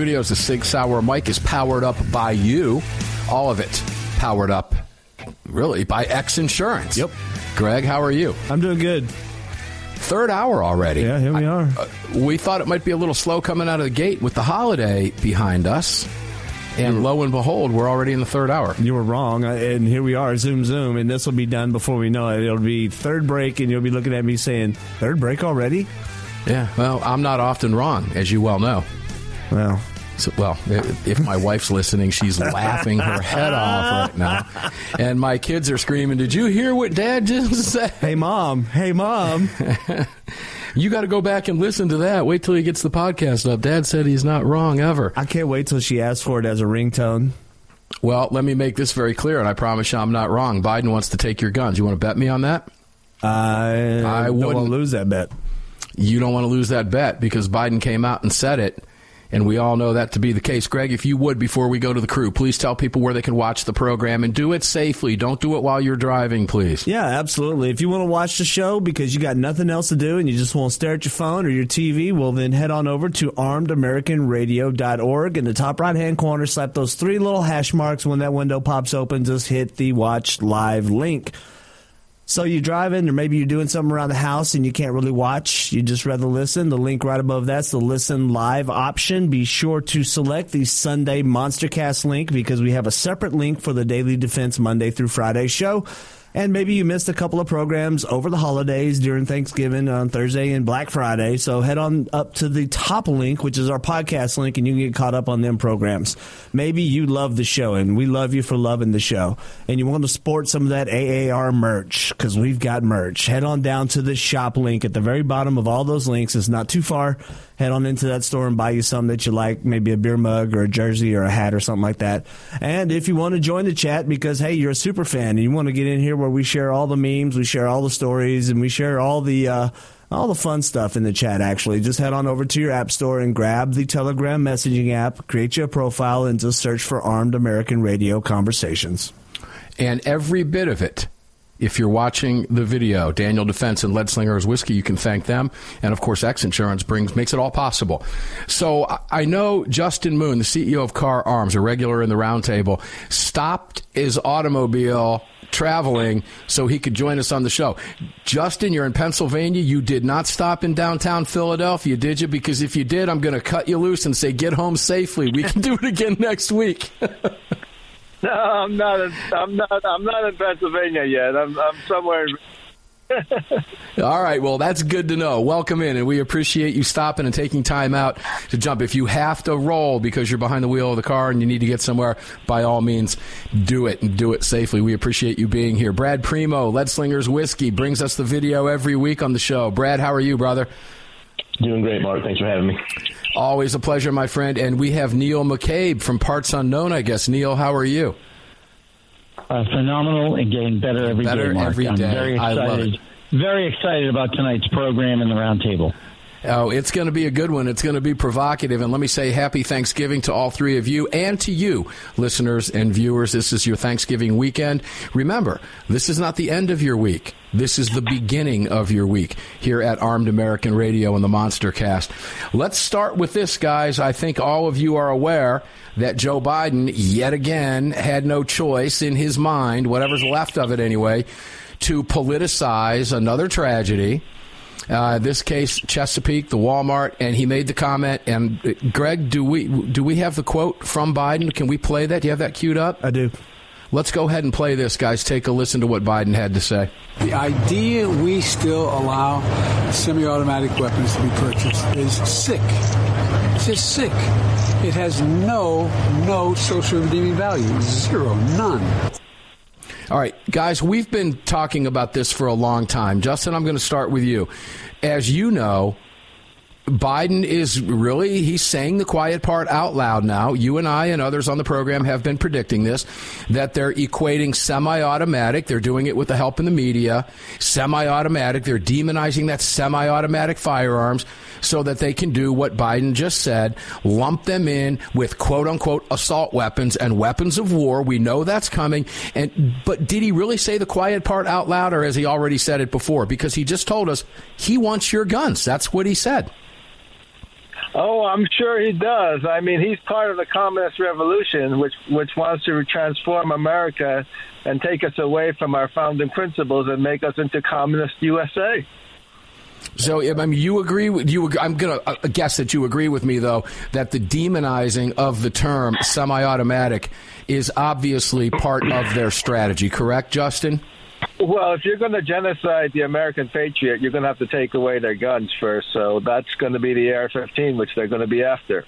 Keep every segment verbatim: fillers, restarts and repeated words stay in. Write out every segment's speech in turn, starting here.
The Sig Sauer mic is powered up by you. All of it powered up, really, by X Insurance. Yep. Greg, how are you? I'm doing good. Third hour already. Yeah, here we are. I, uh, we thought it might be a little slow coming out of the gate with the holiday behind us. And mm. lo and behold, we're already in the third hour. You were wrong. And here we are, zoom, zoom. And this will be done before we know it. It'll be third break, and you'll be looking at me saying, third break already? Yeah, well, I'm not often wrong, as you well know. Well, so, well, if my wife's listening, she's laughing her head off right now. And my kids are screaming, did you hear what Dad just said? Hey, Mom. Hey, Mom. You got to go back and listen to that. Wait till he gets the podcast up. Dad said he's not wrong ever. I can't wait till she asks for it as a ringtone. Well, let me make this very clear, and I promise you I'm not wrong. Biden wants to take your guns. You want to bet me on that? I, I don't wouldn't. want to lose that bet. You don't want to lose that bet because Biden came out and said it. And we all know that to be the case. Greg, if you would, before we go to the crew, please tell people where they can watch the program and do it safely. Don't do it while you're driving, please. Yeah, absolutely. If you want to watch the show because you got nothing else to do and you just want to stare at your phone or your T V, well, then head on over to armed american radio dot org. In the top right-hand corner, slap those three little hash marks. When that window pops open, just hit the watch live link. So you're driving, or maybe you're doing something around the house and you can't really watch. You just rather listen. The link right above that's the listen live option. Be sure to select the Sunday MonsterCast link because we have a separate link for the Daily Defense Monday through Friday show. And maybe you missed a couple of programs over the holidays during Thanksgiving on Thursday and Black Friday. So head on up to the top link, which is our podcast link, and you can get caught up on them programs. Maybe you love the show, and we love you for loving the show. And you want to sport some of that A A R merch, because we've got merch. Head on down to the shop link at the very bottom of all those links. It's not too far. Head on into that store and buy you something that you like, maybe a beer mug or a jersey or a hat or something like that. And if you want to join the chat because, hey, you're a super fan and you want to get in here where we share all the memes, we share all the stories, and we share all the uh, all the fun stuff in the chat, actually, just head on over to your app store and grab the Telegram messaging app, create you a profile, and just search for Armed American Radio Conversations. And every bit of it. If you're watching the video, Daniel Defense and Lead Slingers Whiskey, you can thank them. And, of course, X Insurance brings makes it all possible. So I know Justin Moon, the C E O of Kahr Arms, a regular in the roundtable, stopped his automobile traveling so he could join us on the show. Justin, you're in Pennsylvania. You did not stop in downtown Philadelphia, did you? Because if you did, I'm going to cut you loose and say get home safely. We can do it again next week. No, I'm not. In, I'm not. I'm not in Pennsylvania yet. I'm, I'm somewhere. All right. Well, that's good to know. Welcome in, and we appreciate you stopping and taking time out to jump. If you have to roll because you're behind the wheel of the car and you need to get somewhere, by all means, do it and do it safely. We appreciate you being here. Brad Primo, Lead Slingers Whiskey, brings us the video every week on the show. Brad, how are you, brother? Doing great, Mark. Thanks for having me. Always a pleasure, my friend. And we have Neil McCabe from Parts Unknown, I guess. Neil, how are you? Uh, phenomenal and getting better every better day, Mark. Every day. I'm very excited. I love it. Very excited about tonight's program and the roundtable. Oh, it's going to be a good one. It's going to be provocative. And let me say happy Thanksgiving to all three of you and to you, listeners and viewers. This is your Thanksgiving weekend. Remember, this is not the end of your week. This is the beginning of your week here at Armed American Radio and the Monster Cast. Let's start with this, guys. I think all of you are aware that Joe Biden, yet again, had no choice in his mind, whatever's left of it anyway, to politicize another tragedy. Uh, this case, Chesapeake, the Walmart, and he made the comment. And uh, Greg, do we do we have the quote from Biden? Can we play that? Do you have that queued up? I do. Let's go ahead and play this, guys. Take a listen to what Biden had to say. The idea we still allow semi-automatic weapons to be purchased is sick. It's just sick. It has no, no social redeeming value. Zero. None. All right, guys, we've been talking about this for a long time. Justin, I'm going to start with you. As you know, Biden is really, he's saying the quiet part out loud now. You and I and others on the program have been predicting this, that they're equating semi-automatic, they're doing it with the help of the media, semi-automatic, they're demonizing that semi-automatic firearms so that they can do what Biden just said, lump them in with quote-unquote assault weapons and weapons of war. We know that's coming. And but did he really say the quiet part out loud, or has he already said it before? Because he just told us he wants your guns. That's what he said. Oh, I'm sure he does. I mean, he's part of the communist revolution, which which wants to transform America and take us away from our founding principles and make us into communist U S A. So, I mean, you agree with you? I'm going to guess that you agree with me, though, that the demonizing of the term semi-automatic is obviously part of their strategy. Correct, Justin? Well, if you're going to genocide the American patriot, you're going to have to take away their guns first. So that's going to be the A R fifteen, which they're going to be after.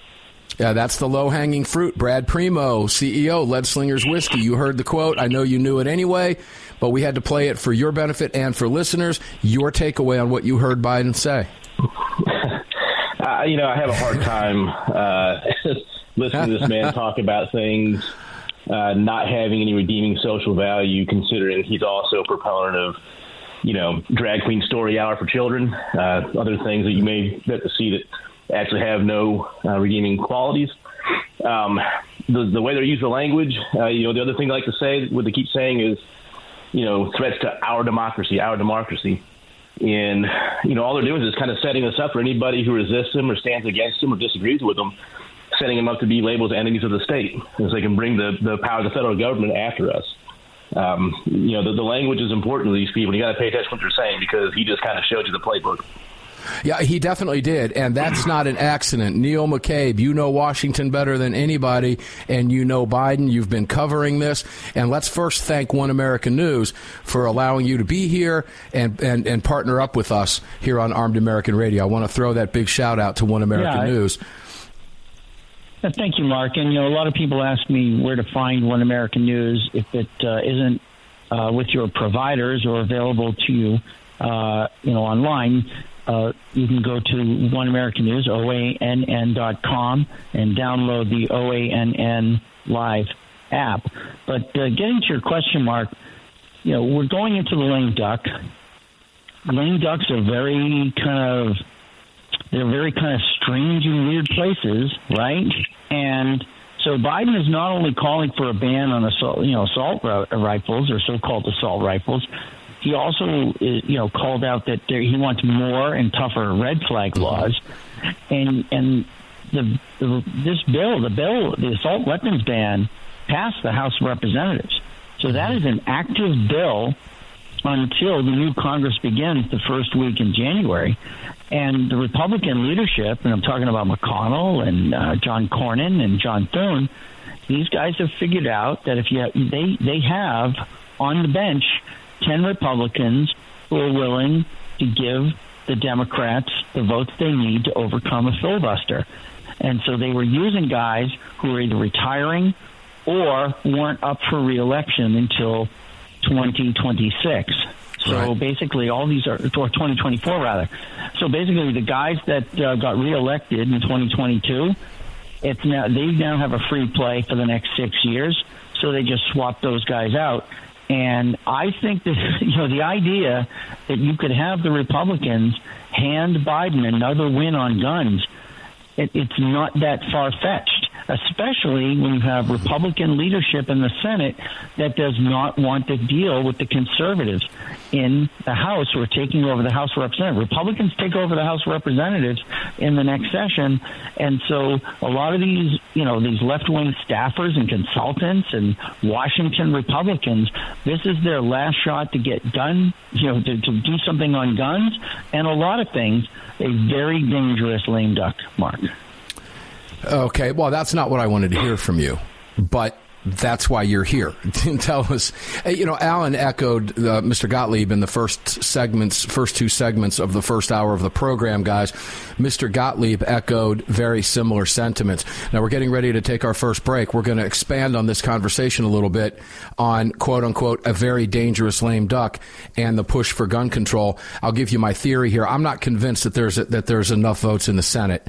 Yeah, that's the low-hanging fruit. Brad Primo, C E O, Lead Slingers Whiskey. You heard the quote. I know you knew it anyway, but we had to play it for your benefit and for listeners. Your takeaway on what you heard Biden say. uh, you know, I have a hard time uh, listening to this man talk about things. Uh, not having any redeeming social value, considering he's also a proponent of, you know, drag queen story hour for children, uh, other things that you may get to see that actually have no uh, redeeming qualities. Um, the, the way they use the language, uh, you know, the other thing I like to say, what they keep saying is, you know, threats to our democracy, our democracy. And, you know, all they're doing is kind of setting us up for anybody who resists them or stands against them or disagrees with them, setting them up to be labeled enemies of the state, so they can bring the, the power of the federal government after us. Um, you know, the, the language is important to these people. You got to pay attention to what they're saying, because he just kind of showed you the playbook. Yeah, he definitely did. And that's not an accident. Neil McCabe, you know Washington better than anybody, and you know Biden. You've been covering this. And let's first thank One American News for allowing you to be here and, and, and partner up with us here on Armed American Radio. I want to throw that big shout out to One American yeah, I- News. Thank you, Mark. And, you know, a lot of people ask me where to find One American News if it uh, isn't uh, with your providers or available to you, uh, you know, online. Uh, you can go to One American News, O A N N dot com, and download the O A N N Live app. But uh, getting to your question, Mark, you know, we're going into the lame duck. Lame ducks are very kind of They're very kind of strange and weird places, right? And so Biden is not only calling for a ban on assault, you know, assault rifles or so-called assault rifles. He also, you know, called out that there, he wants more and tougher red flag laws. And and the, the this bill, the bill, the assault weapons ban, passed the House of Representatives. So that is an active bill until the new Congress begins the first week in January. And the Republican leadership, and I'm talking about McConnell and uh, John Cornyn and John Thune, these guys have figured out that if you have, they they have on the bench ten Republicans who are willing to give the Democrats the votes they need to overcome a filibuster. And so they were using guys who were either retiring or weren't up for re-election until twenty twenty-six. So right. basically all these are, or twenty twenty-four rather. So basically the guys that uh, got reelected in twenty twenty-two, it's now, they now have a free play for the next six years. So they just swap those guys out. And I think that, you know, the idea that you could have the Republicans hand Biden another win on guns, it, it's not that far-fetched, especially when you have Republican leadership in the Senate that does not want to deal with the conservatives in the House who are taking over the House of Representatives. Republicans take over the House of Representatives in the next session, and so a lot of these, you know, these left-wing staffers and consultants and Washington Republicans, this is their last shot to get done, you know, to, to do something on guns and a lot of things. A very dangerous lame duck, Mark. Okay, well, that's not what I wanted to hear from you, but That's why you're here. Tell us, you know, Alan echoed uh, Mister Gottlieb in the first segments, first two segments of the first hour of the program, guys. Mister Gottlieb echoed very similar sentiments. Now, we're getting ready to take our first break. We're going to expand on this conversation a little bit on, quote unquote, a very dangerous lame duck and the push for gun control. I'll give you my theory here. I'm not convinced that there's a, that there's enough votes in the Senate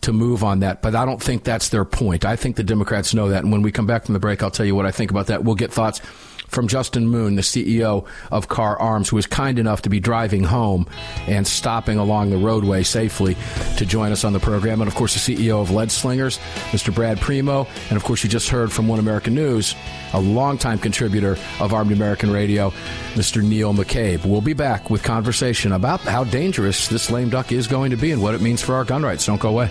to move on that, but I don't think that's their point. I think the Democrats know that, and when we come back from the break, I'll tell you what I think about that. We'll get thoughts from Justin Moon, the C E O of Kahr Arms, who was kind enough to be driving home and stopping along the roadway safely to join us on the program, and of course the C E O of Lead Slingers, Mister Brad Primo, and of course you just heard from One American News, a longtime contributor of Armed American Radio, Mister Neil McCabe. We'll be back with conversation about how dangerous this lame duck is going to be and what it means for our gun rights. Don't go away.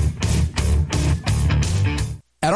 At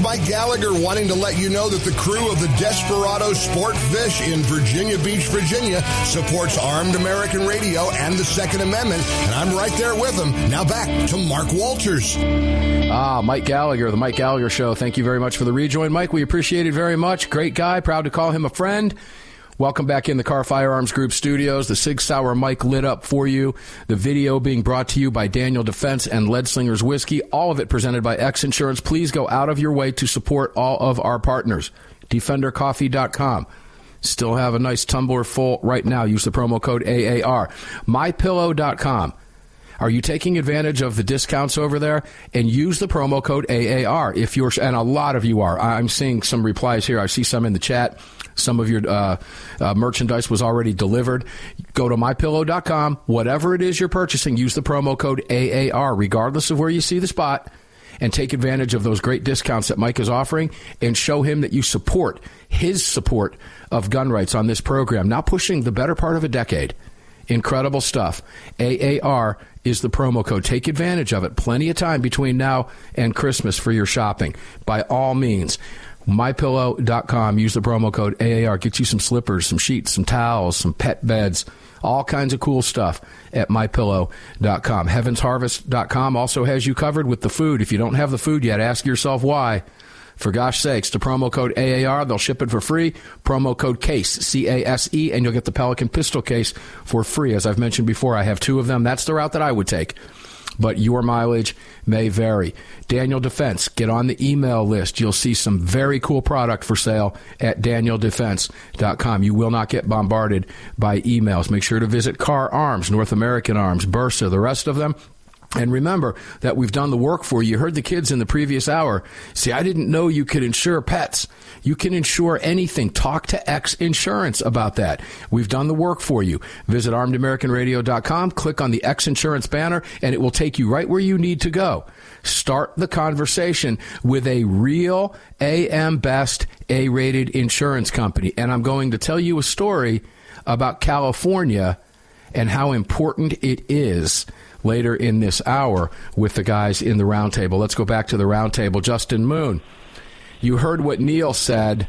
Mike Gallagher wanting to let you know that the crew of the Desperado Sportfish in Virginia Beach, Virginia supports Armed American Radio and the Second Amendment, and I'm right there with them. Now back to Mark Walters. Ah, Mike Gallagher, the Mike Gallagher Show. Thank you very much for the rejoin, Mike. We appreciate it very much. Great guy. Proud to call him a friend. Welcome back in the Kahr Firearms Group studios. The Sig Sauer mic lit up for you. The video being brought to you by Daniel Defense and Lead Slingers Whiskey. All of it presented by X Insurance. Please go out of your way to support all of our partners. Defender Coffee dot com. Still have a nice tumbler full right now. Use the promo code A A R. My Pillow dot com. Are you taking advantage of the discounts over there? And use the promo code A A R if you're, and a lot of you are. I'm seeing some replies here. I see some in the chat. Some of your uh, uh, merchandise was already delivered. Go to my pillow dot com. Whatever it is you're purchasing, use the promo code A A R, regardless of where you see the spot, and take advantage of those great discounts that Mike is offering and show him that you support his support of gun rights on this program. Now pushing the better part of a decade. Incredible stuff. A A R is the promo code. Take advantage of it. Plenty of time between now and Christmas for your shopping. By all means, my pillow dot com. Use the promo code A A R. Get you some slippers, some sheets, some towels, some pet beds, all kinds of cool stuff at my pillow dot com. heavens harvest dot com also has you covered with the food. If you don't have the food yet, ask yourself why. For gosh sakes, the promo code A A R, they'll ship it for free. Promo code CASE, C A S E, and you'll get the Pelican pistol case for free. As I've mentioned before, I have two of them. That's the route that I would take. But your mileage may vary. Daniel Defense, get on the email list. You'll see some very cool product for sale at Daniel Defense dot com. You will not get bombarded by emails. Make sure to visit Kahr Arms, North American Arms, Bursa, the rest of them. And remember that we've done the work for you. You heard the kids in the previous hour. See, I didn't know you could insure pets. You can insure anything. Talk to X Insurance about that. We've done the work for you. Visit armed american radio dot com, click on the X Insurance banner, and it will take you right where you need to go. Start the conversation with a real A M Best A-rated insurance company. And I'm going to tell you a story about California and how important it is later in this hour with the guys in the roundtable. Let's go back to the roundtable. Justin Moon, you heard what Neil said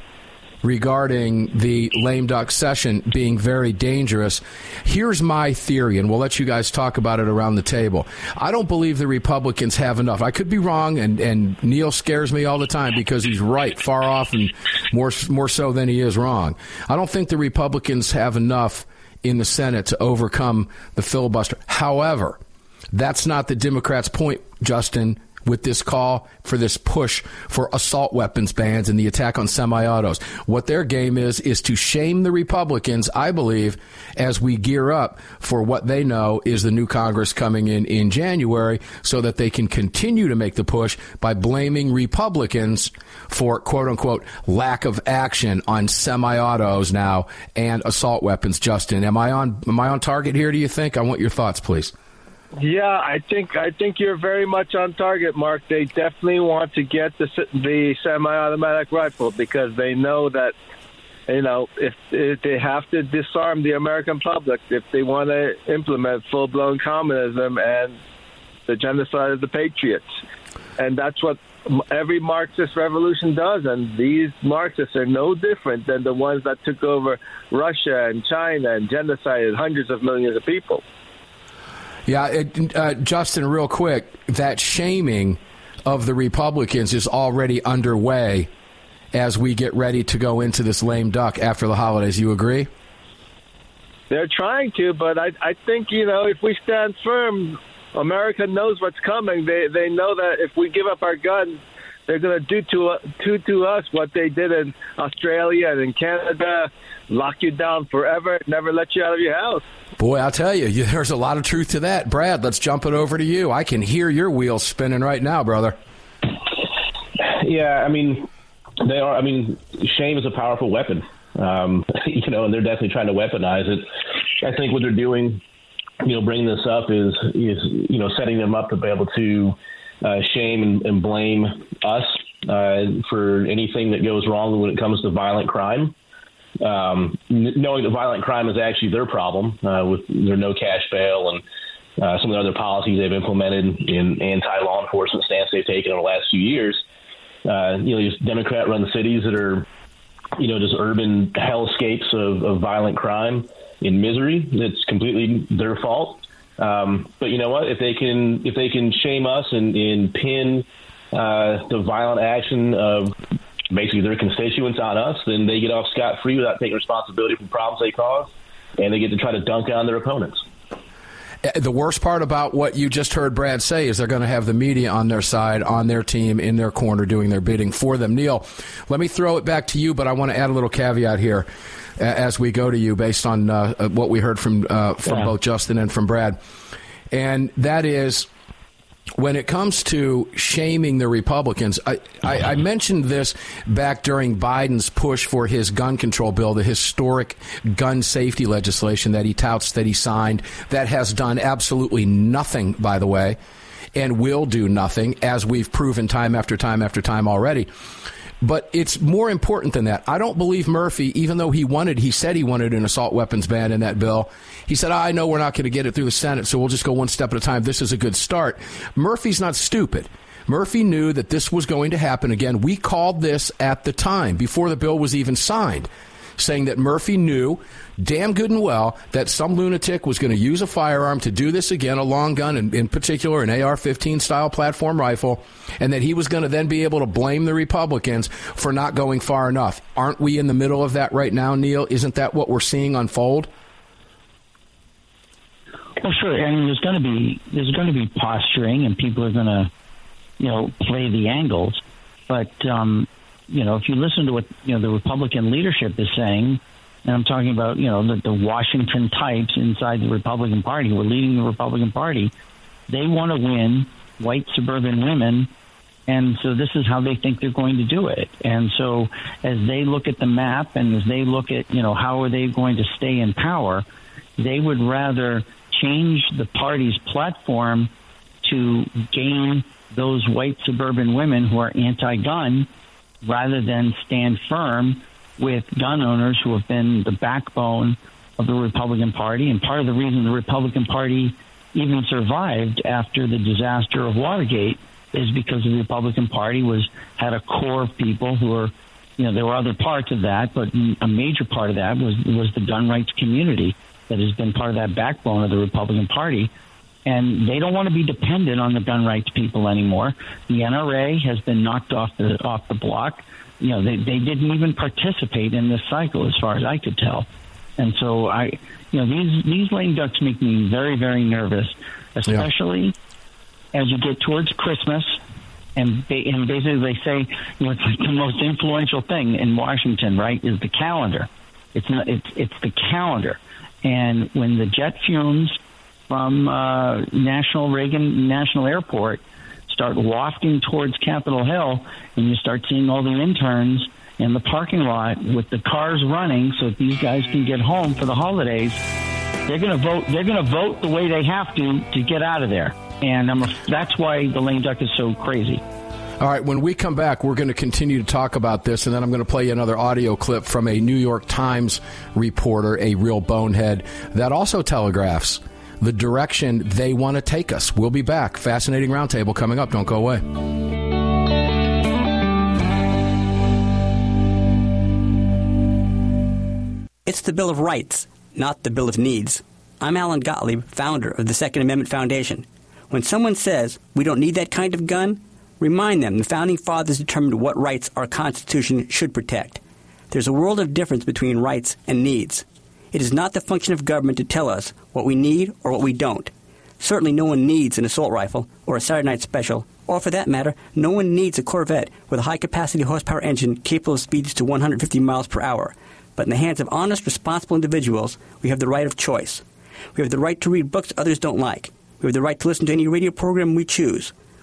regarding the lame duck session being very dangerous. Here's my theory, and we'll let you guys talk about it around the table. I don't believe the Republicans have enough. I could be wrong, and, and Neil scares me all the time because he's right, far off, and more, more so than he is wrong. I don't think the Republicans have enough in the Senate to overcome the filibuster. However, that's not the Democrats' point, Justin, with this call for this push for assault weapons bans and the attack on semi-autos. What their game is, is to shame the Republicans, I believe, as we gear up for what they know is the new Congress coming in in January, so that they can continue to make the push by blaming Republicans for, quote unquote, lack of action on semi-autos now and assault weapons. Justin, am I on am I on target here, do you think? I want your thoughts, please. Yeah, I think I think you're very much on target, Mark. They definitely want to get the the semi-automatic rifle because they know that, you know, if, if they have to disarm the American public if they want to implement full-blown communism and the genocide of the patriots. And that's what every Marxist revolution does, and these Marxists are no different than the ones that took over Russia and China and genocided hundreds of millions of people. Yeah, it, uh, Justin, real quick, that shaming of the Republicans is already underway as we get ready to go into this lame duck after the holidays. You agree? They're trying to, but I, I think, you know, if we stand firm, America knows what's coming. They they know that if we give up our guns, they're going to do to, to, to us what they did in Australia and in Canada, lock you down forever, never let you out of your house. Boy, I'll tell you, you, there's a lot of truth to that. Brad, let's jump it over to you. I can hear your wheels spinning right now, brother. Yeah, I mean, they are. I mean, shame is a powerful weapon. um, you know, and they're definitely trying to weaponize it. I think what they're doing, you know, bringing this up is, is you know, setting them up to be able to uh, shame and, and blame us uh, for anything that goes wrong when it comes to violent crime. Um, knowing that violent crime is actually their problem uh, with their no cash bail and uh, some of the other policies they've implemented in anti-law enforcement stance they've taken over the last few years. Uh, you know, these Democrat-run cities that are, you know, just urban hellscapes of, of violent crime and misery. It's completely their fault. Um, but you know what? If they can, if they can shame us and, and pin uh, the violent action of basically their constituents on us, then they get off scot-free without taking responsibility for problems they cause, and they get to try to dunk on their opponents. The worst part about what you just heard Brad say is they're going to have the media on their side, on their team, in their corner, doing their bidding for them. Neil, let me throw it back to you, but I want to add a little caveat here as we go to you based on uh, what we heard from, uh, from yeah. both Justin and from Brad. And that is, when it comes to shaming the Republicans, I, I, I mentioned this back during Biden's push for his gun control bill, the historic gun safety legislation that he touts that he signed, that has done absolutely nothing, by the way, and will do nothing, as we've proven time after time after time already. But it's more important than that. I don't believe Murphy, even though he wanted, he said he wanted an assault weapons ban in that bill. He said, I know we're not going to get it through the Senate, so we'll just go one step at a time. This is a good start. Murphy's not stupid. Murphy knew that this was going to happen again. We called this at the time, before the bill was even signed, saying that Murphy knew damn good and well that some lunatic was going to use a firearm to do this again, a long gun, in, in particular an A R fifteen style platform rifle, and that he was going to then be able to blame the Republicans for not going far enough. Aren't we in the middle of that right now, Neil? Isn't that what we're seeing unfold? Well, sure. I mean, there's going to be there's going to be posturing, and people are going to, you know, play the angles. But um you know, if you listen to what, you know, the Republican leadership is saying, and I'm talking about, you know, the, the Washington types inside the Republican Party, who are leading the Republican Party, they want to win white suburban women. And so this is how they think they're going to do it. And so as they look at the map, and as they look at, you know, how are they going to stay in power, they would rather change the party's platform to gain those white suburban women who are anti-gun, rather than stand firm with gun owners who have been the backbone of the Republican Party. And part of the reason the Republican Party even survived after the disaster of Watergate is because the Republican Party was had a core of people who were, you know, there were other parts of that, but a major part of that was, was the gun rights community that has been part of that backbone of the Republican Party. And they don't want to be dependent on the gun rights people anymore. The N R A has been knocked off the off the block. You know, they, they didn't even participate in this cycle, as far as I could tell. And so I, you know, these these lame ducks make me very, very nervous, especially yeah. as you get towards Christmas. And they, and basically they say, you know, it's like the most influential thing in Washington, right? Is the calendar. It's not. It's it's the calendar. And when the jet fumes from uh, National Reagan National Airport start wafting towards Capitol Hill, and you start seeing all the interns in the parking lot with the cars running so that these guys can get home for the holidays. They're going to vote. They're going to vote the way they have to to get out of there, and I'm a, that's why the lame duck is so crazy. All right, when we come back, we're going to continue to talk about this, and then I'm going to play you another audio clip from a New York Times reporter, a real bonehead, that also telegraphs the direction they want to take us. We'll be back. Fascinating Roundtable coming up. Don't go away. It's the Bill of Rights, not the Bill of Needs. I'm Alan Gottlieb, founder of the Second Amendment Foundation. When someone says, we don't need that kind of gun, remind them the Founding Fathers determined what rights our Constitution should protect. There's a world of difference between rights and needs. It is not the function of government to tell us what we need or what we don't. Certainly no one needs an assault rifle or a Saturday night special, or for that matter, no one needs a Corvette with a high-capacity horsepower engine capable of speeds to one hundred fifty miles per hour. But in the hands of honest, responsible individuals, we have the right of choice. We have the right to read books others don't like. We have the right to listen to any radio program we choose.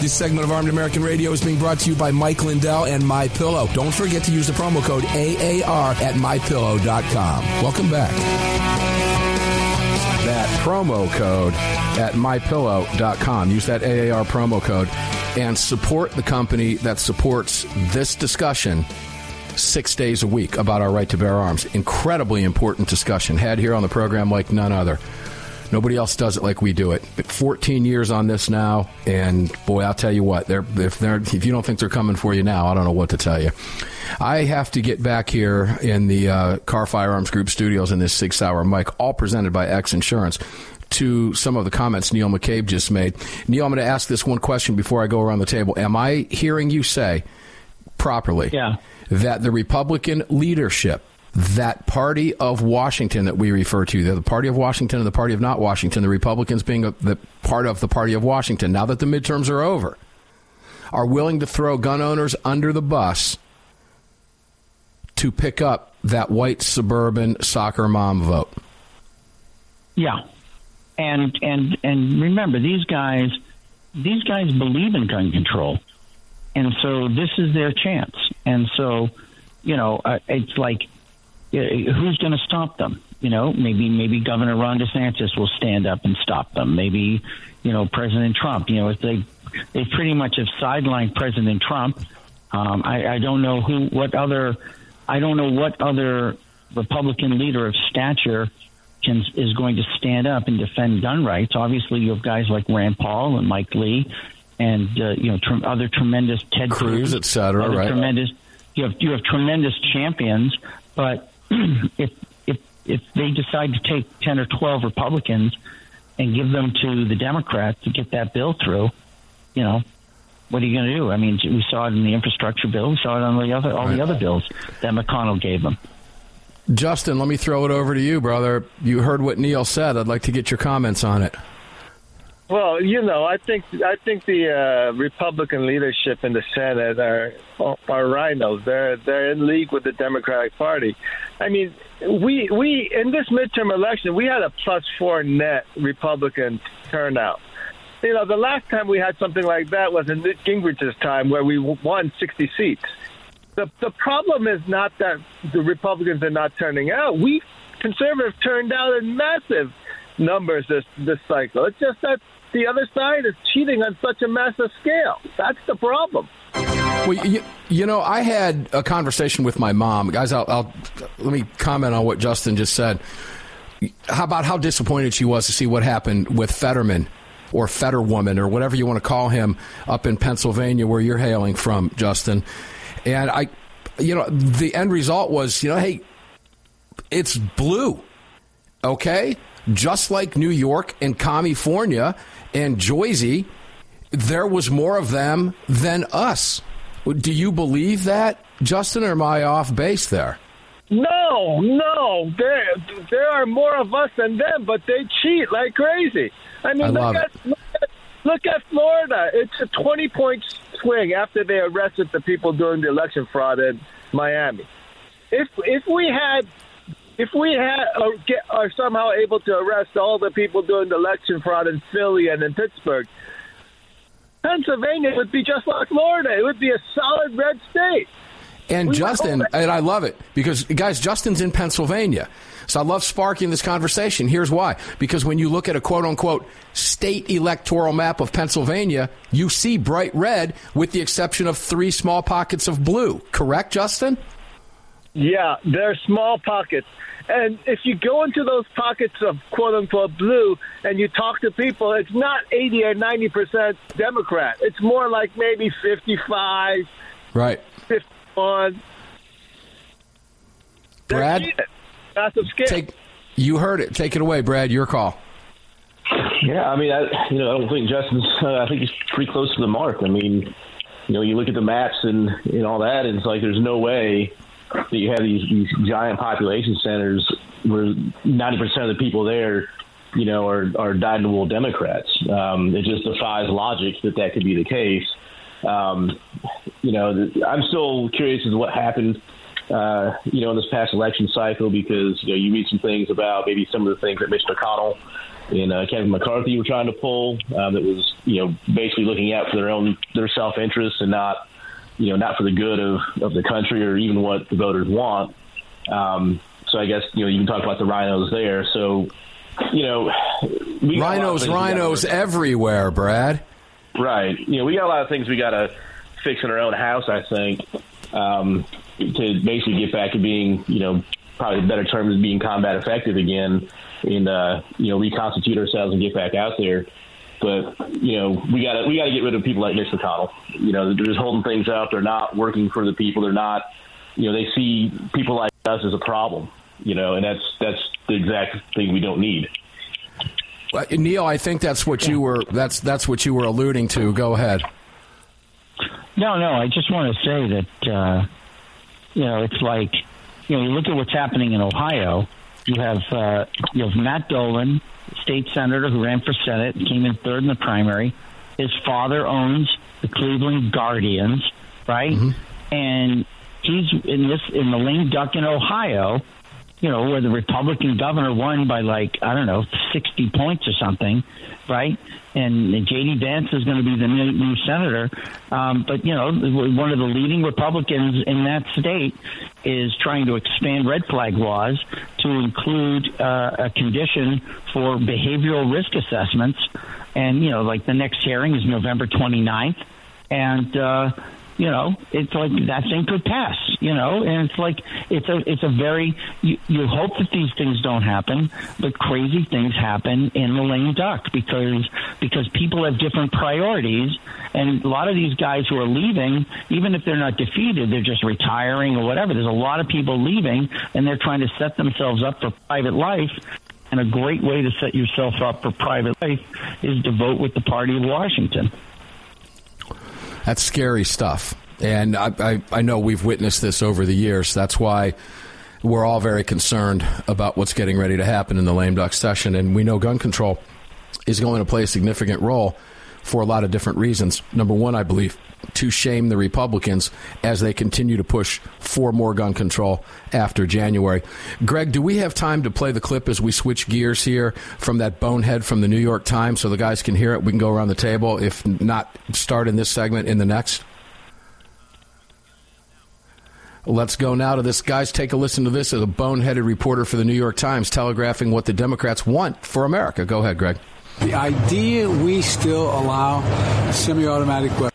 This segment of Armed American Radio is being brought to you by Mike Lindell and MyPillow. Don't forget to use the promo code A A R at my pillow dot com. Welcome back. That promo code at my pillow dot com. Use that A A R promo code and support the company that supports this discussion six days a week about our right to bear arms. Incredibly important discussion. Had here on the program like none other. Nobody else does it like we do it. But fourteen years on this now, and boy, I'll tell you what, they're, if, they're, if you don't think they're coming for you now, I don't know what to tell you. I have to get back here in the uh, Kahr Firearms Group studios in this Sig Sauer mic, all presented by X Insurance, to some of the comments Neil McCabe just made. Neil, I'm going to ask this one question before I go around the table. Am I hearing you say properly yeah. that the Republican leadership, that party of Washington that we refer to, the party of Washington and the party of not Washington, the Republicans being the part of the party of Washington, now that the midterms are over, are willing to throw gun owners under the bus to pick up that white suburban soccer mom vote? Yeah. And and and remember, these guys, these guys believe in gun control. And so this is their chance. And so, you know, uh, it's like, who's going to stop them? you know, maybe maybe Governor Ron DeSantis will stand up and stop them. Maybe, you know, President Trump. You know, if they they pretty much have sidelined President Trump. Um, I, I don't know who, what other, I don't know what other Republican leader of stature can is going to stand up and defend gun rights. Obviously, you have guys like Rand Paul and Mike Lee, and uh, you know, tr- other tremendous Ted Cruz, et cetera. Right. Tremendous. You have you have tremendous champions, but if if if they decide to take ten or twelve Republicans and give them to the Democrats to get that bill through, you know, what are you going to do? I mean, we saw it in the infrastructure bill. We saw it on the other all right. the other bills that McConnell gave them. Justin, let me throw it over to you, brother. You heard what Neil said. I'd like to get your comments on it. Well, you know, I think I think the uh, Republican leadership in the Senate are are rhinos. They're they're in league with the Democratic Party. I mean, we we in this midterm election we had a plus four net Republican turnout. You know, the last time we had something like that was in Newt Gingrich's time, where we won sixty seats. The the problem is not that the Republicans are not turning out. We conservatives turned out in massive numbers this this cycle. It's just that the other side is cheating on such a massive scale. That's the problem. Well, you, you know, I had a conversation with my mom. Guys, I'll, I'll let me comment on what Justin just said. How about how disappointed she was to see what happened with Fetterman or Fetterwoman or whatever you want to call him up in Pennsylvania, where you're hailing from, Justin. And I, you know, the end result was, you know, hey, it's blue, okay? Just like New York and California and Jersey, there was more of them than us. Do you believe that, Justin, or am I off base there? No, no. There, there are more of us than them, but they cheat like crazy. I mean, I look, at, look at look at Florida. It's a twenty-point swing after they arrested the people doing the election fraud in Miami. If if we had. If we had, or get, are somehow able to arrest all the people doing the election fraud in Philly and in Pittsburgh, Pennsylvania would be just like Florida. It would be a solid red state. And we Justin, and I love it, because, guys, Justin's in Pennsylvania. So I love sparking this conversation. Here's why. Because when you look at a quote-unquote state electoral map of Pennsylvania, you see bright red with the exception of three small pockets of blue. Correct, Justin? Yeah, they're small pockets. And if you go into those pockets of quote-unquote blue and you talk to people, it's not eighty or ninety percent Democrat. It's more like maybe fifty-five, right? fifty-one. Brad, massive scale. Take, you heard it. Take it away, Brad. Your call. Yeah, I mean, I, you know, I don't think Justin's uh, – I think he's pretty close to the mark. I mean, you know, you look at the maps and, and all that, and it's like there's no way – that you have these, these giant population centers where ninety percent of the people there, you know, are, are dyed-in-the-wool Democrats. Um, it just defies logic that that could be the case. Um, you know, th- I'm still curious as to what happened, uh, you know, in this past election cycle, because, you know, you read some things about maybe some of the things that Mitch McConnell and uh, Kevin McCarthy were trying to pull um, that was, you know, basically looking out for their own, their self-interest and not, you know, not for the good of, of the country or even what the voters want. Um, so I guess, you know, you can talk about the rhinos there. So, you know, we rhinos, rhinos everywhere, Brad. Right. You know, we got a lot of things we got to fix in our own house, I think, um, to basically get back to being, you know, probably a better term is being combat effective again and, uh, you know, reconstitute ourselves and get back out there. But, you know, we got to we got to get rid of people like Mitch McConnell. You know, they're just holding things up. They're not working for the people. They're not, you know, they see people like us as a problem, you know, and that's that's the exact thing we don't need. Well, Neil, I think that's what you were that's that's what you were alluding to. Go ahead. No, no, I just want to say that, uh, you know, it's like, you know, you look at what's happening in Ohio. You have uh, you have Matt Dolan, state senator who ran for Senate, came in third in the primary. His father owns the Cleveland Guardians, right? Mm-hmm. And he's in this in the lame duck in Ohio you know, where the Republican governor won by like, I don't know, sixty points or something, right? And J D. Vance is going to be the new, new senator. Um, but, you know, one of the leading Republicans in that state is trying to expand red flag laws to include uh, a condition for behavioral risk assessments. And, you know, like the next hearing is November twenty-ninth. And, uh, you know, it's like that thing could pass, you know, and it's like it's a it's a very you, you hope that these things don't happen. But crazy things happen in the lame duck because because people have different priorities. And a lot of these guys who are leaving, even if they're not defeated, they're just retiring or whatever. There's a lot of people leaving and they're trying to set themselves up for private life. And a great way to set yourself up for private life is to vote with the party of Washington. That's scary stuff. And I, I, I know we've witnessed this over the years. That's why we're all very concerned about what's getting ready to happen in the lame duck session. And we know gun control is going to play a significant role for a lot of different reasons. Number one, I believe, to shame the Republicans as they continue to push for more gun control after January. Greg, do we have time to play the clip as we switch gears here from that bonehead from the New York Times so the guys can hear it? We can go around the table, if not start in this segment, in the next. Let's go now to this. Guys, take a listen to this as a boneheaded reporter for the New York Times telegraphing what the Democrats want for America. Go ahead, Greg. The idea we still allow semi-automatic weapons.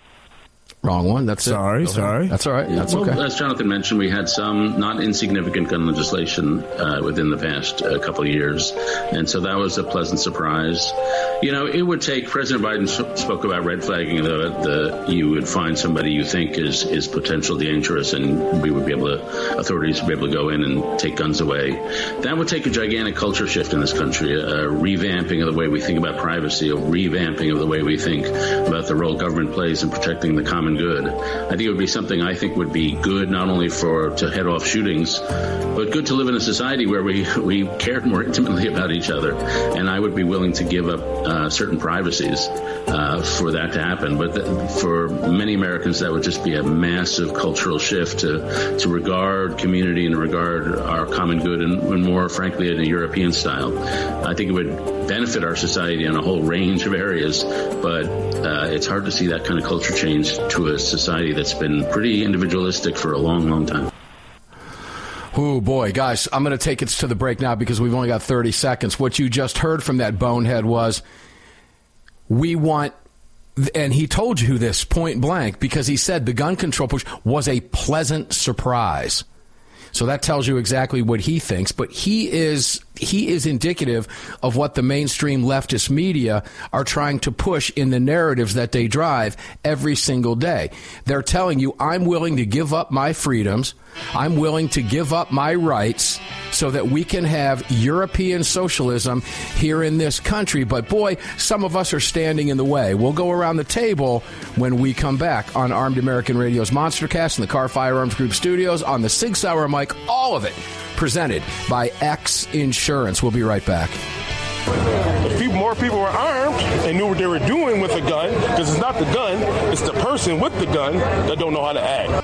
Wrong one. That's sorry, it. sorry. That's all right. That's well, okay. As Jonathan mentioned, we had some not insignificant gun legislation uh, within the past uh, couple of years, and so that was a pleasant surprise. You know, it would take President Biden spoke about red flagging. The, the you would find somebody you think is is potentially dangerous, and we would be able to authorities would be able to go in and take guns away. That would take a gigantic culture shift in this country, a revamping of the way we think about privacy, a revamping of the way we think about the role government plays in protecting the common good. I think it would be something I think would be good not only for to head off shootings, but good to live in a society where we, we cared more intimately about each other. And I would be willing to give up uh, certain privacies uh, for that to happen. But th- for many Americans, that would just be a massive cultural shift to, to regard community and regard our common good and, and more, frankly, in a European style. I think it would benefit our society in a whole range of areas, but uh, it's hard to see that kind of culture change to a society that's been pretty individualistic for a long, long time. Oh, boy, guys, I'm going to take it to the break now because we've only got thirty seconds. What you just heard from that bonehead was we want, and he told you this point blank because he said the gun control push was a pleasant surprise. So that tells you exactly what he thinks. But he is he is indicative of what the mainstream leftist media are trying to push in the narratives that they drive every single day. They're telling you, I'm willing to give up my freedoms. I'm willing to give up my rights so that we can have European socialism here in this country. But, boy, some of us are standing in the way. We'll go around the table when we come back on Armed American Radio's MonsterCast and the Kahr Firearms Group studios on the Sig Sauer mic. All of it presented by X Insurance. We'll be right back. People, more people were armed and knew what they were doing with a gun, because it's not the gun, it's the person with the gun that don't know how to act.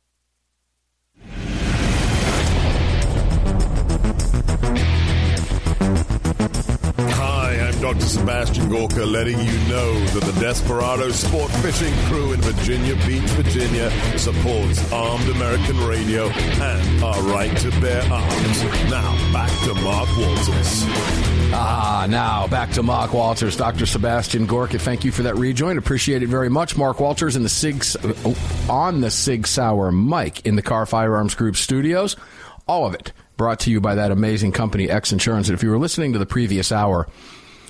Doctor Sebastian Gorka letting you know that the Desperado Sport Fishing Crew in Virginia Beach, Virginia supports Armed American Radio and our right to bear arms. Now, back to Mark Walters. Ah, now, back to Mark Walters. Doctor Sebastian Gorka, thank you for that rejoin. Appreciate it very much. Mark Walters in the Sig, on the Sig Sauer mic in the Kahr Firearms Group studios. All of it brought to you by that amazing company, X Insurance. And if you were listening to the previous hour,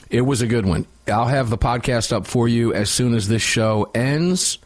it was a good one. I'll have the podcast up for you as soon as this show ends,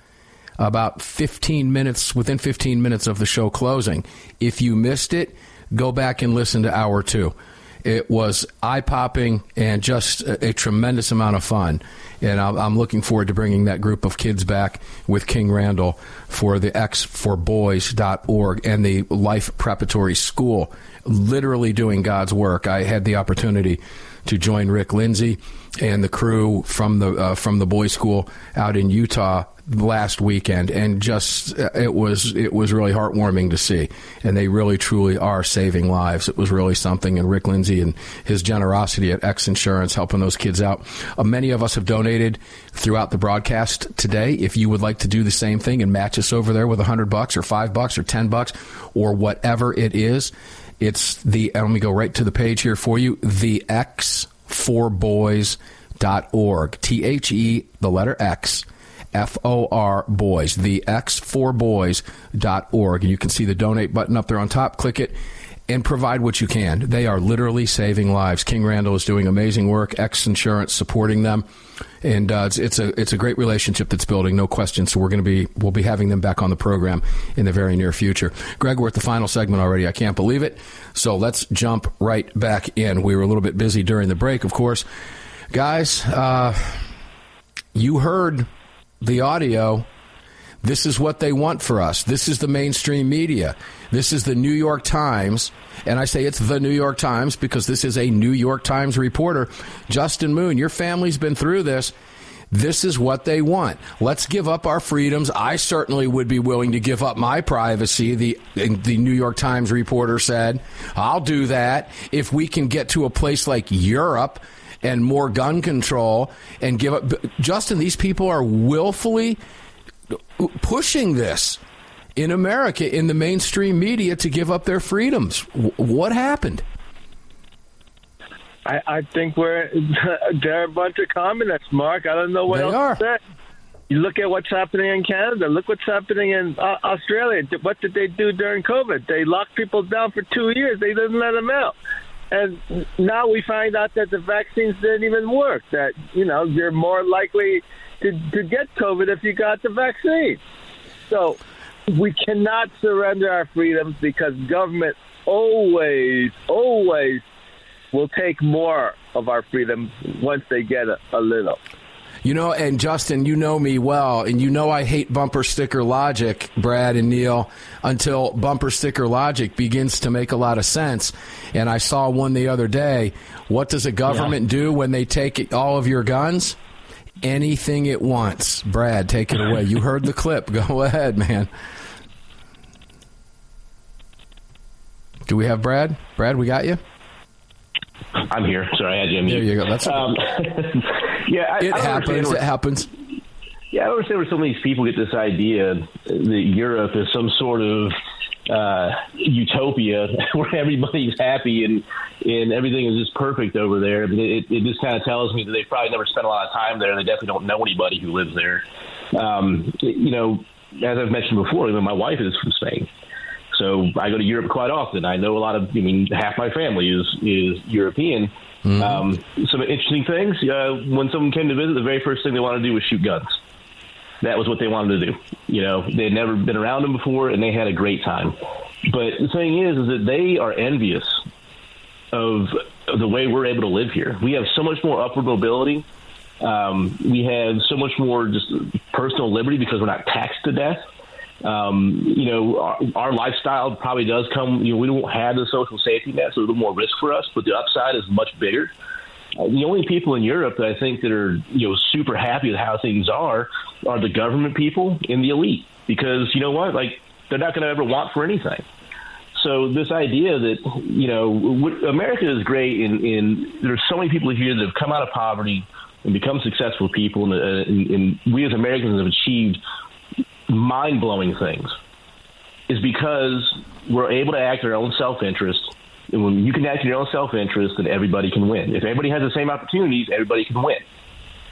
about fifteen minutes, within fifteen minutes of the show closing. If you missed it, go back and listen to hour two. It was eye-popping and just a, a tremendous amount of fun. And I'm, I'm looking forward to bringing that group of kids back with King Randall for the X for Boys dot org and the Life Preparatory School, literally doing God's work. I had the opportunity to join Rick Lindsay and the crew from the uh, from the boys' school out in Utah last weekend, and just it was it was really heartwarming to see. And they really truly are saving lives. It was really something. And Rick Lindsay and his generosity at X Insurance helping those kids out. Uh, many of us have donated throughout the broadcast today. If you would like to do the same thing and match us over there with a hundred bucks or five bucks or ten bucks or whatever it is. It's the, let me go right to the page here for you, the X for Boys dot org. T H E, the letter X, F O R, boys, the X for Boys dot org. And you can see the donate button up there on top. Click it, and provide what you can. They are literally saving lives. King Randall is doing amazing work. X Insurance supporting them, and uh, it's, it's a it's a great relationship that's building, no question. So we're going to be we'll be having them back on the program in the very near future. Greg, we're at the final segment already. I can't believe it. So let's jump right back in. We were a little bit busy during the break, of course, guys. Uh, you heard the audio. This is what they want for us. This is the mainstream media. This is the New York Times. And I say it's the New York Times because this is a New York Times reporter. Justin Moon, your family's been through this. This is what they want. Let's give up our freedoms. I certainly would be willing to give up my privacy, the, the New York Times reporter said. I'll do that if we can get to a place like Europe and more gun control and give up. Justin, these people are willfully pushing this in America, in the mainstream media, to give up their freedoms. W- what happened? I, I think we're they're a bunch of communists, Mark. I don't know what they else are. to say. You look at what's happening in Canada. Look what's happening in uh, Australia. What did they do during COVID? They locked people down for two years. They didn't let them out. And now we find out that the vaccines didn't even work, that, you know, you're more likely to, to get COVID if you got the vaccine. So we cannot surrender our freedoms because government always, always will take more of our freedoms once they get a, a little. You know, and Justin, you know me well, and you know I hate bumper sticker logic, Brad and Neil, until bumper sticker logic begins to make a lot of sense. And I saw one the other day. What does a government yeah. do when they take all of your guns? Anything it wants. Brad, take it away. You heard the clip. Go ahead, man. Do we have Brad? Brad, we got you? I'm here. Sorry, I had you on mute. There you go. That's um, yeah, I, it I happens. It happens. Yeah, I don't understand where so many people get this idea that Europe is some sort of uh, utopia where everybody's happy and and everything is just perfect over there. It, it, it just kind of tells me that they probably never spent a lot of time there. They definitely don't know anybody who lives there. Um, you know, as I've mentioned before, even my wife is from Spain. So I go to Europe quite often. I know a lot of, I mean, half my family is, is European. Mm. Um, some interesting things. Uh, when someone came to visit, the very first thing they wanted to do was shoot guns. That was what they wanted to do. You know, they had never been around them before, and they had a great time. But the thing is, is that they are envious of the way we're able to live here. We have so much more upward mobility. Um, we have so much more just personal liberty because we're not taxed to death. Um, you know, our, our lifestyle probably does come, you know, we don't have the social safety net, so a little more risk for us, but the upside is much bigger. Uh, the only people in Europe that I think that are, you know, super happy with how things are, are the government people and the elite, because you know what, like they're not going to ever want for anything. So this idea that, you know, w- America is great and, and there's so many people here that have come out of poverty and become successful people. And, uh, and, and we as Americans have achieved mind-blowing things is because we're able to act in our own self-interest. And when you can act in your own self-interest, then everybody can win. If everybody has the same opportunities, everybody can win.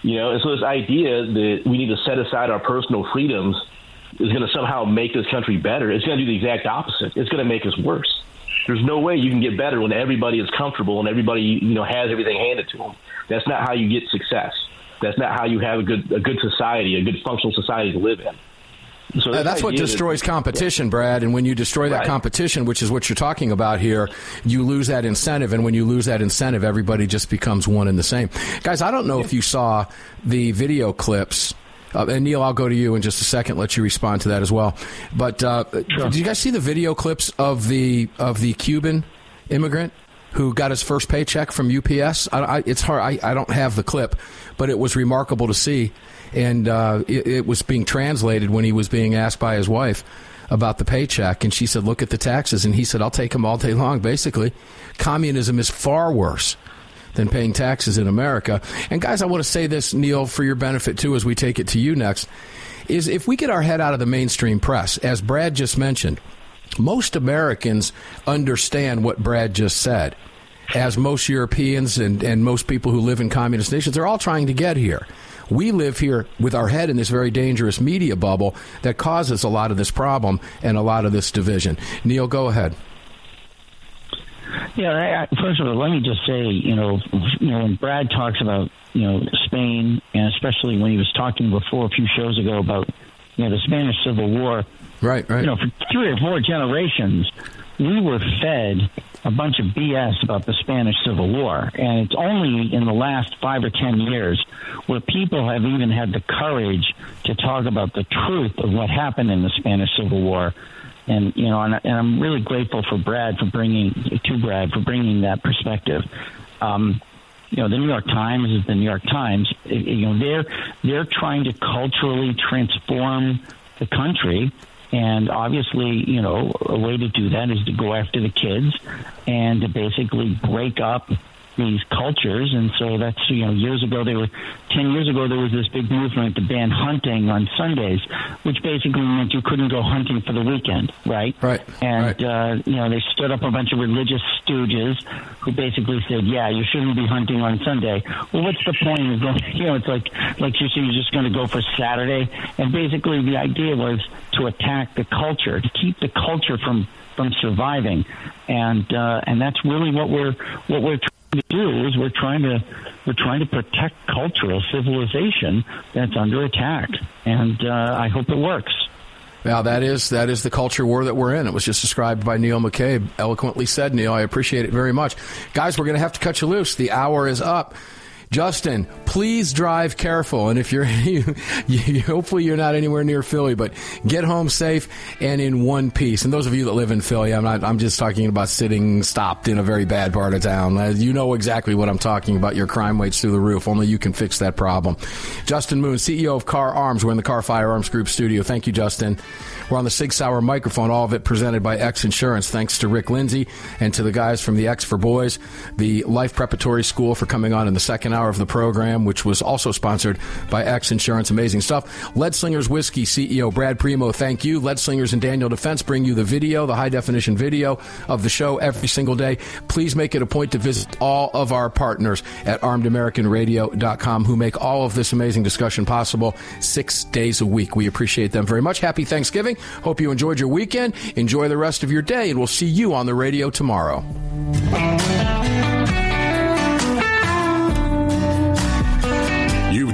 You know, and so this idea that we need to set aside our personal freedoms is going to somehow make this country better. It's going to do the exact opposite. It's going to make us worse. There's no way you can get better when everybody is comfortable and everybody, you know, has everything handed to them. That's not how you get success. That's not how you have a good, a good society, a good functional society to live in. So uh, that's what destroys that, competition, yeah. Brad. And when you destroy that right. competition, which is what you're talking about here, you lose that incentive. And when you lose that incentive, everybody just becomes one and the same. Guys, I don't know yeah. if you saw the video clips. Uh, and, Neil, I'll go to you in just a second, let you respond to that as well. But uh, sure. did you guys see the video clips of the of the Cuban immigrant who got his first paycheck from U P S? I, I, it's hard. I, I don't have the clip, but it was remarkable to see. And uh, it, it was being translated when he was being asked by his wife about the paycheck. And she said, look at the taxes. And he said, I'll take them all day long, basically. Communism is far worse than paying taxes in America. And, guys, I want to say this, Neil, for your benefit, too, as we take it to you next, is if we get our head out of the mainstream press, as Brad just mentioned, most Americans understand what Brad just said, as most Europeans and, and most people who live in communist nations are all trying to get here. We live here with our head in this very dangerous media bubble that causes a lot of this problem and a lot of this division. Neil, go ahead. Yeah, I, I, first of all, let me just say, you know, you know, when Brad talks about, you know, Spain, and especially when he was talking before a few shows ago about, you know, the Spanish Civil War. Right, right. You know, for three or four generations, we were fed a bunch of B S about the Spanish Civil War. And it's only in the last five or ten years where people have even had the courage to talk about the truth of what happened in the Spanish Civil War. And, you know, and, and I'm really grateful for Brad for bringing to Brad for bringing that perspective. Um, you know, the New York Times is the New York Times. You know, they're they're trying to culturally transform the country. And obviously, you know, a way to do that is to go after the kids and to basically break up these cultures. And so that's, you know, years ago, they were ten years ago, there was this big movement to ban hunting on Sundays, which basically meant you couldn't go hunting for the weekend. Right. Right. And, right. Uh, you know, they stood up a bunch of religious stooges who basically said, yeah, you shouldn't be hunting on Sunday. Well, what's the point of going, you know, it's like, like you say, you're just going to go for Saturday. And basically the idea was to attack the culture, to keep the culture from, from surviving. And, uh, and that's really what we're, what we're trying to do is we're trying to we're trying to protect cultural civilization that's under attack, and uh, I hope it works. Now that is that is the culture war that we're in. It was just described by Neil McCabe. Eloquently said, Neil. I appreciate it very much, guys. We're going to have to cut you loose. The hour is up. Justin, please drive careful, and if you're you, you, hopefully you're not anywhere near Philly, but get home safe and in one piece. And those of you that live in Philly, I'm not. I'm just talking about sitting stopped in a very bad part of town. You know exactly what I'm talking about. Your crime rate's through the roof. Only you can fix that problem. Justin Moon, C E O of Kahr Arms. We're in the Kahr Firearms Group studio. Thank you, Justin. We're on the Sig Sauer microphone. All of it presented by X Insurance. Thanks to Rick Lindsay and to the guys from the X for Boys, the Life Preparatory School, for coming on in the second hour of the program, which was also sponsored by X Insurance. Amazing stuff. Lead Slingers Whiskey C E O Brad Primo, thank you. Lead Slingers and Daniel Defense bring you the video, the high-definition video of the show every single day. Please make it a point to visit all of our partners at armed american radio dot com who make all of this amazing discussion possible six days a week. We appreciate them very much. Happy Thanksgiving. Hope you enjoyed your weekend. Enjoy the rest of your day, and we'll see you on the radio tomorrow. You've